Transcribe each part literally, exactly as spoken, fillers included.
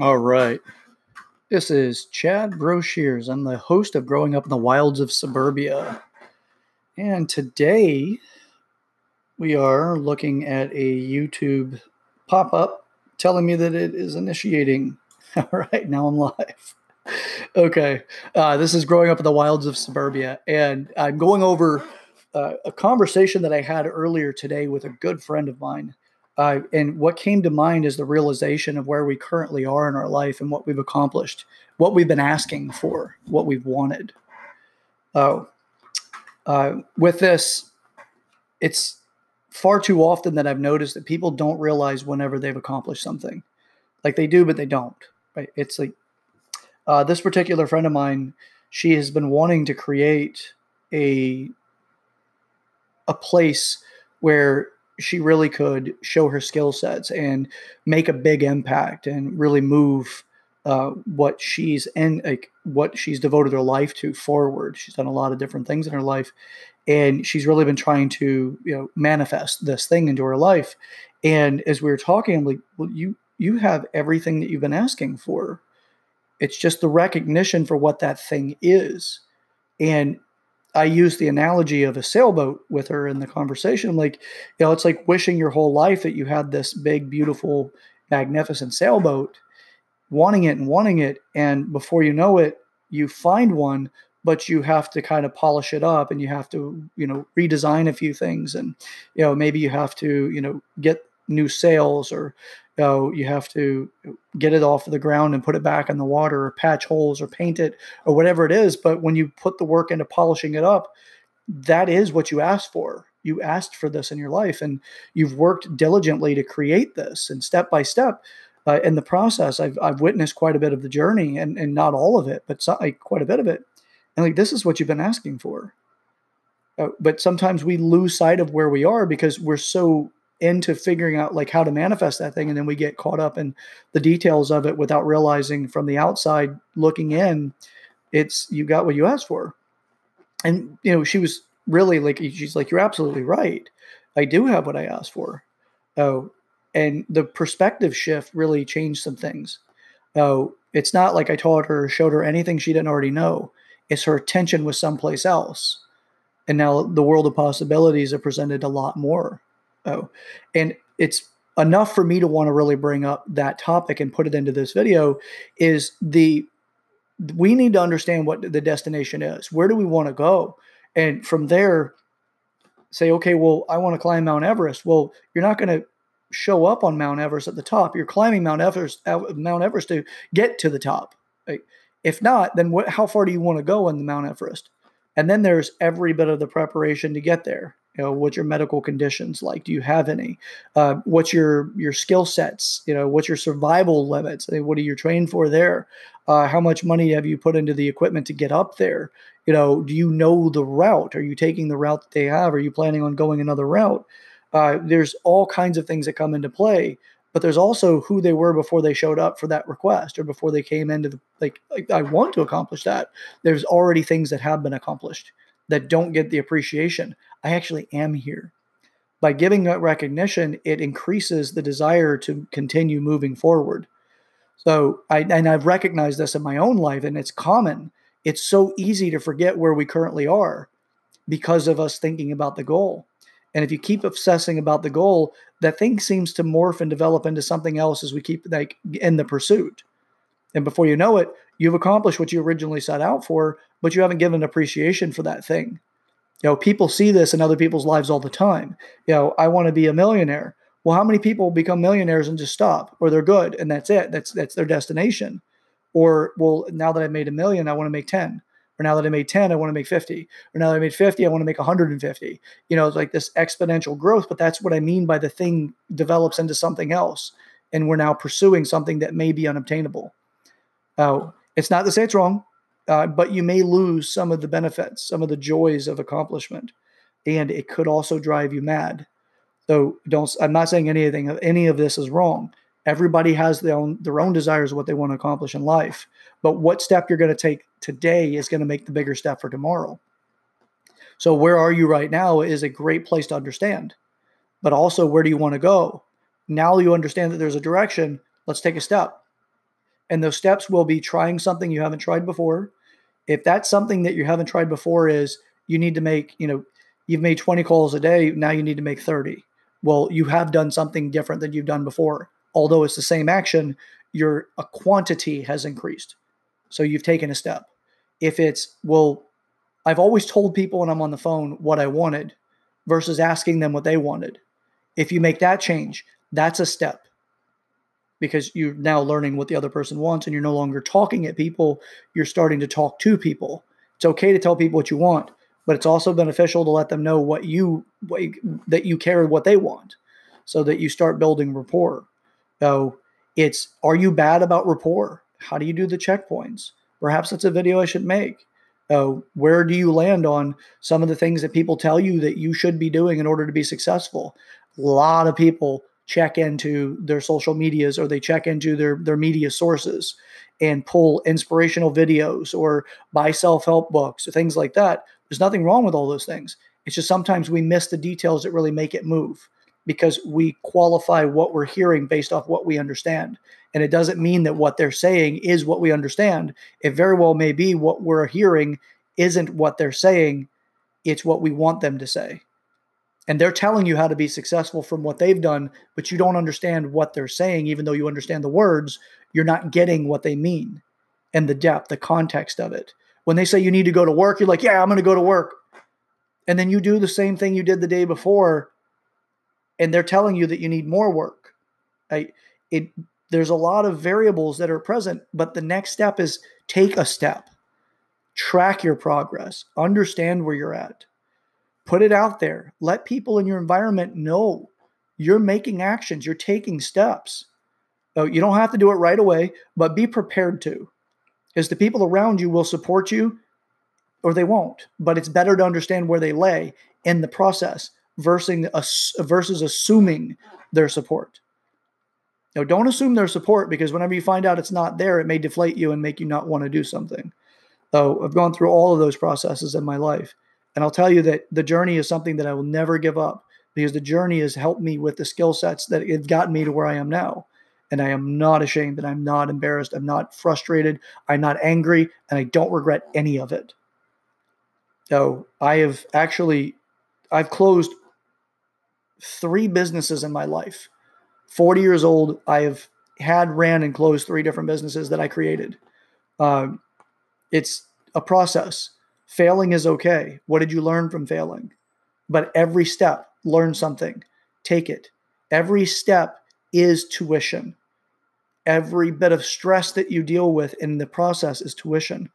All right. This is Chad Brochiers. I'm the host of Growing Up in the Wilds of Suburbia. And today we are looking at a YouTube pop-up telling me that it is initiating. All right, now I'm live. Okay. Uh, this is Growing Up in the Wilds of Suburbia. And I'm going over uh, a conversation that I had earlier today with a good friend of mine. Uh, and what came to mind is the realization of where we currently are in our life and what we've accomplished, what we've been asking for, what we've wanted. Uh, uh, with this, it's far too often that I've noticed that people don't realize whenever they've accomplished something. Like they do, but they don't. Right? It's like uh, this particular friend of mine, she has been wanting to create a a place where she really could show her skill sets and make a big impact and really move uh, what she's in, like what she's devoted her life to forward. She's done a lot of different things in her life, and she's really been trying to, you know, manifest this thing into her life. And as we were talking, I'm like, well, you, you have everything that you've been asking for. It's just the recognition for what that thing is. And I used the analogy of a sailboat with her in the conversation. Like, you know, it's like wishing your whole life that you had this big, beautiful, magnificent sailboat, wanting it and wanting it. And before you know it, you find one, but you have to kind of polish it up and you have to, you know, redesign a few things. And, you know, maybe you have to, you know, get new sails, or, you know, you have to get it off of the ground and put it back in the water, or patch holes or paint it or whatever it is. But when you put the work into polishing it up, that is what you asked for. You asked for this in your life, and you've worked diligently to create this, and step by step uh, in the process, I've, I've witnessed quite a bit of the journey, and, and not all of it, but so, like, quite a bit of it. And like, this is what you've been asking for. Uh, but sometimes we lose sight of where we are because we're so into figuring out like how to manifest that thing. And then we get caught up in the details of it without realizing from the outside looking in, it's, you got what you asked for. And, you know, she was really like, she's like, you're absolutely right. I do have what I asked for. Oh, and the perspective shift really changed some things. Oh, it's not like I taught her, showed her anything she didn't already know. It's her attention was someplace else. And now the world of possibilities are presented a lot more. Oh, and it's enough for me to want to really bring up that topic and put it into this video is the, we need to understand what the destination is. Where do we want to go? And from there say, okay, well, I want to climb Mount Everest. Well, you're not going to show up on Mount Everest at the top. You're climbing Mount Everest, Mount Everest to get to the top. If not, then what, how far do you want to go in the Mount Everest? And then there's every bit of the preparation to get there. You know, what's your medical conditions like? Do you have any? Uh, what's your your skill sets? You know, what's your survival limits? What are you trained for there? Uh, how much money have you put into the equipment to get up there? You know, do you know the route? Are you taking the route that they have? Are you planning on going another route? Uh, there's all kinds of things that come into play, but there's also who they were before they showed up for that request, or before they came into the, like, like I want to accomplish that. There's already things that have been accomplished that don't get the appreciation. I actually am here. By giving that recognition, it increases the desire to continue moving forward. So, I, and I've recognized this in my own life, and it's common. It's so easy to forget where we currently are because of us thinking about the goal. And if you keep obsessing about the goal, that thing seems to morph and develop into something else as we keep like in the pursuit. And before you know it, you've accomplished what you originally set out for, but you haven't given appreciation for that thing. You know, people see this in other people's lives all the time. You know, I want to be a millionaire. Well, how many people become millionaires and just stop, or they're good and that's it? That's that's their destination. Or, well, now that I've made a million, I want to make ten. Or now that I made ten, I want to make fifty. Or now that I made fifty, I want to make one hundred fifty. You know, it's like this exponential growth, but that's what I mean by the thing develops into something else. And we're now pursuing something that may be unobtainable. Uh, it's not to say it's wrong, uh, but you may lose some of the benefits, some of the joys of accomplishment, and it could also drive you mad. So don't. I'm not saying anything. Any of this is wrong. Everybody has their own their own desires of what they want to accomplish in life, but what step you're going to take today is going to make the bigger step for tomorrow. So where are you right now is a great place to understand, but also where do you want to go? Now you understand that there's a direction. Let's take a step. And those steps will be trying something you haven't tried before. If that's something that you haven't tried before is you need to make, you know, you've made twenty calls a day. Now you need to make thirty. Well, you have done something different than you've done before. Although it's the same action, your a quantity has increased. So you've taken a step. If it's, well, I've always told people when I'm on the phone what I wanted versus asking them what they wanted. If you make that change, that's a step. Because you're now learning what the other person wants and you're no longer talking at people. You're starting to talk to people. It's okay to tell people what you want, but it's also beneficial to let them know what you, what you that you care what they want so that you start building rapport. So it's, are you bad about rapport? How do you do the checkpoints? Perhaps that's a video I should make. Uh, where do you land on some of the things that people tell you that you should be doing in order to be successful? A lot of people check into their social medias or they check into their, their media sources and pull inspirational videos or buy self-help books or things like that. There's nothing wrong with all those things. It's just sometimes we miss the details that really make it move because we qualify what we're hearing based off what we understand. And it doesn't mean that what they're saying is what we understand. It very well may be what we're hearing isn't what they're saying. It's what we want them to say. And they're telling you how to be successful from what they've done, but you don't understand what they're saying. Even though you understand the words, you're not getting what they mean and the depth, the context of it. When they say you need to go to work, you're like, yeah, I'm going to go to work. And then you do the same thing you did the day before. And they're telling you that you need more work. I, it, there's a lot of variables that are present, but the next step is take a step, track your progress, understand where you're at. Put it out there. Let people in your environment know you're making actions. You're taking steps. So you don't have to do it right away, but be prepared to, because the people around you will support you or they won't. But it's better to understand where they lay in the process versus, versus assuming their support. Now, don't assume their support, because whenever you find out it's not there, it may deflate you and make you not want to do something. So I've gone through all of those processes in my life. And I'll tell you that the journey is something that I will never give up, because the journey has helped me with the skill sets that it's gotten me to where I am now. And I am not ashamed, and I'm not embarrassed. I'm not frustrated. I'm not angry, and I don't regret any of it. So I have actually, I've closed three businesses in my life. forty years old, I have had, ran, and closed three different businesses that I created. Um, it's a process. Failing is okay. What did you learn from failing? But every step, learn something. Take it. Every step is tuition. Every bit of stress that you deal with in the process is tuition.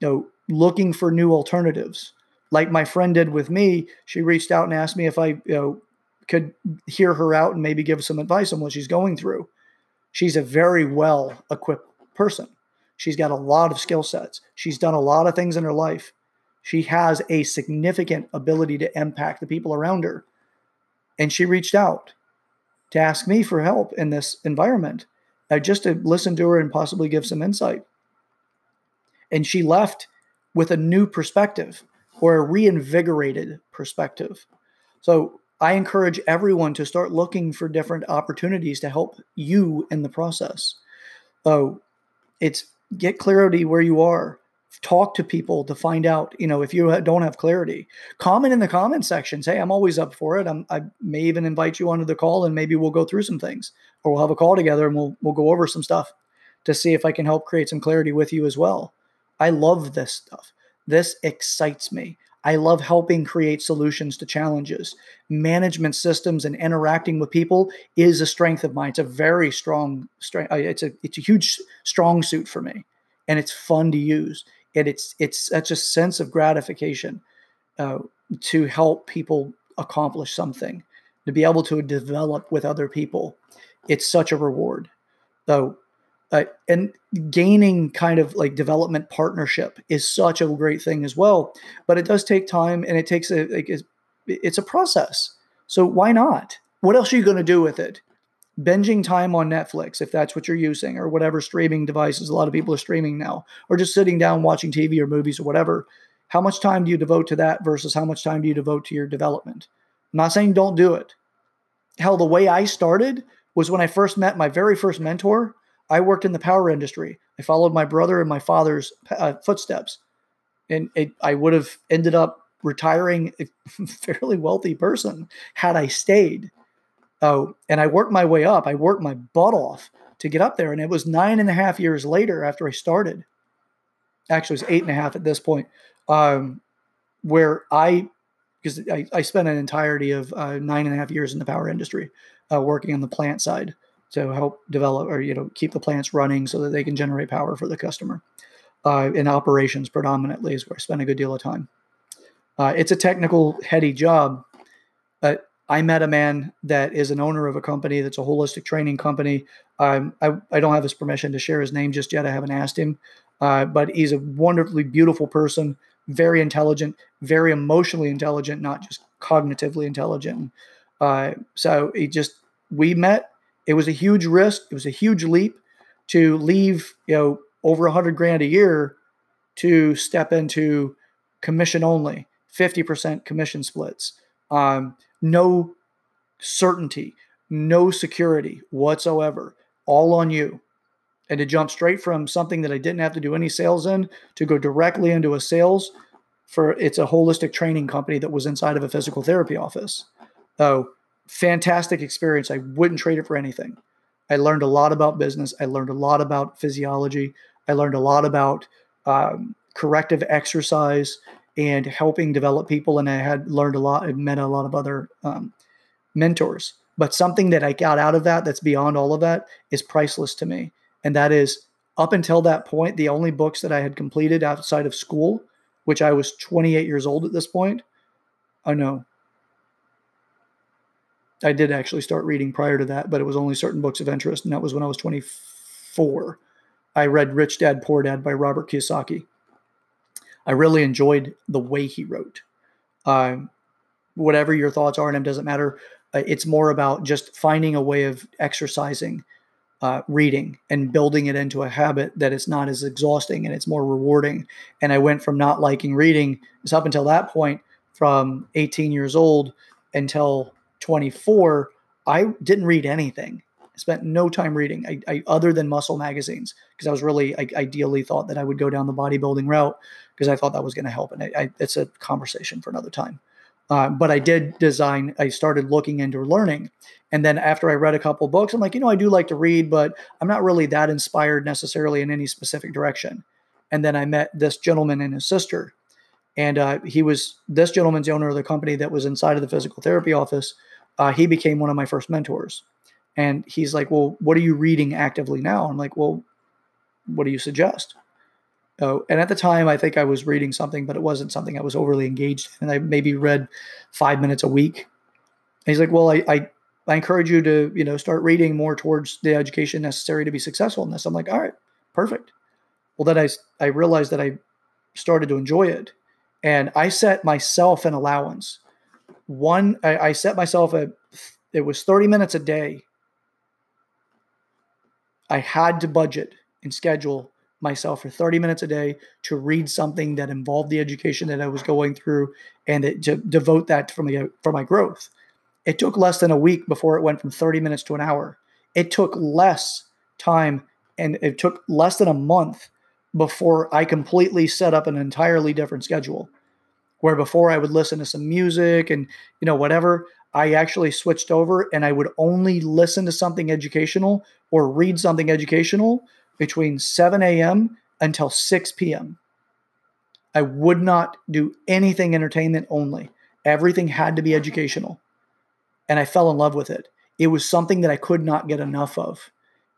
You know, looking for new alternatives. Like my friend did with me, she reached out and asked me if I, you know, could hear her out and maybe give some advice on what she's going through. She's a very well-equipped person. She's got a lot of skill sets. She's done a lot of things in her life. She has a significant ability to impact the people around her. And she reached out to ask me for help in this environment, uh, just to listen to her and possibly give some insight. And she left with a new perspective, or a reinvigorated perspective. So I encourage everyone to start looking for different opportunities to help you in the process. So it's get clarity where you are. Talk to people to find out, you know, if you don't have clarity. Comment in the comment sections. Hey, I'm always up for it. I'm, I may even invite you onto the call, and maybe we'll go through some things, or we'll have a call together and we'll we'll go over some stuff to see if I can help create some clarity with you as well. I love this stuff. This excites me. I love helping create solutions to challenges. Management systems and interacting with people is a strength of mine. It's a very strong strength. It's a it's a huge strong suit for me, and it's fun to use. And it's it's such a sense of gratification uh, to help people accomplish something, to be able to develop with other people. It's such a reward. So, uh, and gaining kind of like development partnership is such a great thing as well, but it does take time, and it takes a, like it's, it's a process. So why not? What else are you going to do with it? Binging time on Netflix, if that's what you're using, or whatever streaming devices, a lot of people are streaming now, or just sitting down watching T V or movies or whatever. How much time do you devote to that versus how much time do you devote to your development? I'm not saying don't do it. Hell, the way I started was when I first met my very first mentor, I worked in the power industry. I followed my brother and my father's uh, footsteps, and it, I would have ended up retiring a fairly wealthy person had I stayed. Oh, and I worked my way up. I worked my butt off to get up there. And it was nine and a half years later after I started, actually it was eight and a half at this point, um, where I, because I, I spent an entirety of uh, nine and a half years in the power industry uh, working on the plant side to help develop or, you know, keep the plants running so that they can generate power for the customer. Uh, in operations predominantly is where I spent a good deal of time. Uh, it's a technical, heady job. Uh, I met a man that is an owner of a company that's a holistic training company. Um, I, I don't have his permission to share his name just yet. I haven't asked him, uh, but he's a wonderfully beautiful person, very intelligent, very emotionally intelligent, not just cognitively intelligent. Uh, so he just, we met. It was a huge risk. It was a huge leap to leave, you know, over a hundred grand a year to step into commission only, fifty percent commission splits. Um, No certainty, no security whatsoever, all on you. And to jump straight from something that I didn't have to do any sales in to go directly into a sales for, it's a holistic training company that was inside of a physical therapy office. So fantastic experience. I wouldn't trade it for anything. I learned a lot about business. I learned a lot about physiology. I learned a lot about um, corrective exercise and helping develop people. And I had learned a lot and met a lot of other um, mentors. But something that I got out of that that's beyond all of that is priceless to me. And that is, up until that point, the only books that I had completed outside of school, which I was twenty-eight years old at this point. Oh, no. I did actually start reading prior to that, but it was only certain books of interest. And that was when I was twenty-four. I read Rich Dad, Poor Dad by Robert Kiyosaki. I really enjoyed the way he wrote. Um, whatever your thoughts are on him doesn't matter. Uh, it's more about just finding a way of exercising, uh, reading, and building it into a habit that it's not as exhausting and it's more rewarding. And I went from not liking reading, it's up until that point, from eighteen years old until twenty-four, I didn't read anything. I spent no time reading I, I, other than muscle magazines, because I was really, I ideally thought that I would go down the bodybuilding route because I thought that was going to help. And I, I, it's a conversation for another time. Uh, but I did design, I started looking into learning. And then after I read a couple books, I'm like, you know, I do like to read, but I'm not really that inspired necessarily in any specific direction. And then I met this gentleman and his sister. And uh, he was, this gentleman's the owner of the company that was inside of the physical therapy office. Uh, he became one of my first mentors. And he's like, well, what are you reading actively now? I'm like, well, what do you suggest? Oh, and at the time, I think I was reading something, but it wasn't something I was overly engaged in. And I maybe read five minutes a week. And he's like, well, I, I I encourage you to, you know, start reading more towards the education necessary to be successful in this. I'm like, all right, perfect. Well, then I, I realized that I started to enjoy it. And I set myself an allowance. One, I, I set myself a, it was thirty minutes a day. I had to budget and schedule myself for thirty minutes a day to read something that involved the education that I was going through and it, to devote that for my, for my growth. It took less than a week before it went from thirty minutes to an hour. It took less time and it took less than a month before I completely set up an entirely different schedule, where before I would listen to some music and, you know, whatever. I actually switched over and I would only listen to something educational or read something educational between seven a.m. until six p.m. I would not do anything entertainment only. Everything had to be educational. And I fell in love with it. It was something that I could not get enough of.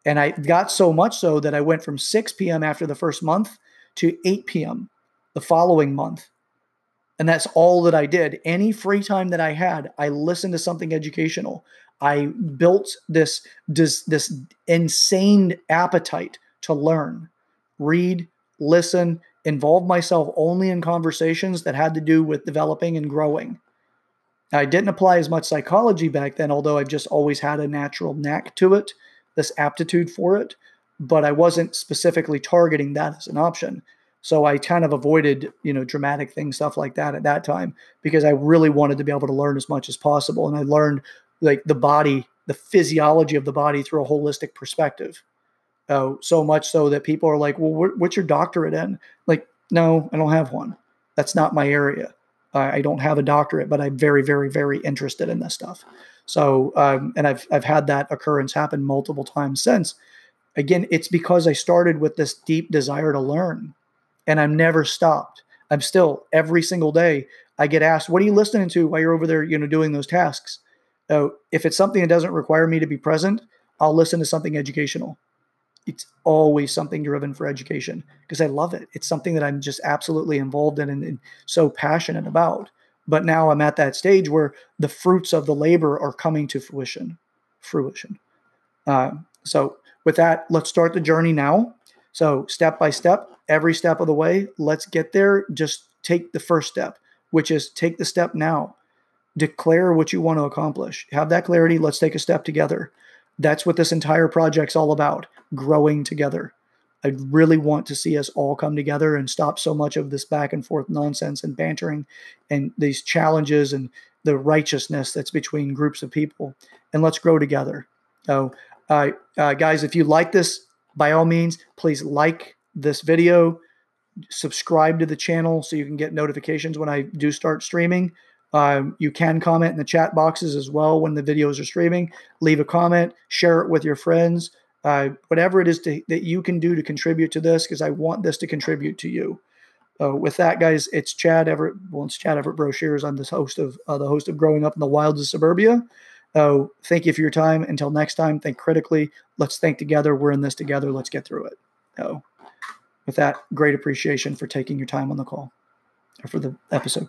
And I got so much so that I went from six p.m. after the first month to eight p.m. the following month. And that's all that I did. Any free time that I had, I listened to something educational. I built this, this, this insane appetite to learn, read, listen, involve myself only in conversations that had to do with developing and growing. Now, I didn't apply as much psychology back then, although I've just always had a natural knack to it, this aptitude for it, but I wasn't specifically targeting that as an option. So I kind of avoided, you know, dramatic things, stuff like that at that time, because I really wanted to be able to learn as much as possible. And I learned like the body, the physiology of the body through a holistic perspective. Uh, so much so that people are like, well, wh- what's your doctorate in? Like, no, I don't have one. That's not my area. I, I don't have a doctorate, but I'm very, very, very interested in this stuff. So, um, and I've, I've had that occurrence happen multiple times since. Again, it's because I started with this deep desire to learn, and I'm never stopped. I'm still, every single day, I get asked, what are you listening to while you're over there, you know, doing those tasks? Uh, if it's something that doesn't require me to be present, I'll listen to something educational. It's always something driven for education because I love it. It's something that I'm just absolutely involved in and, and so passionate about. But now I'm at that stage where the fruits of the labor are coming to fruition. Fruition. Uh, so with that, let's start the journey now. So step by step, every step of the way, let's get there. Just take the first step, which is take the step now. Declare what you want to accomplish. Have that clarity. Let's take a step together. That's what this entire project's all about, growing together. I really want to see us all come together and stop so much of this back and forth nonsense and bantering and these challenges and the righteousness that's between groups of people. And let's grow together. So, uh, uh, guys, if you like this, by all means, please like this video, subscribe to the channel so you can get notifications when I do start streaming. Um, you can comment in the chat boxes as well when the videos are streaming. Leave a comment, share it with your friends, uh, whatever it is to, that you can do to contribute to this, because I want this to contribute to you. Uh, with that, guys, it's Chad Everett. Well, it's Chad Everett Brochiers. I'm the host of uh, the host of Growing Up in the Wilds of Suburbia. Uh, thank you for your time. Until next time, think critically. Let's think together. We're in this together. Let's get through it. So, with that, great appreciation for taking your time on the call or for the episode.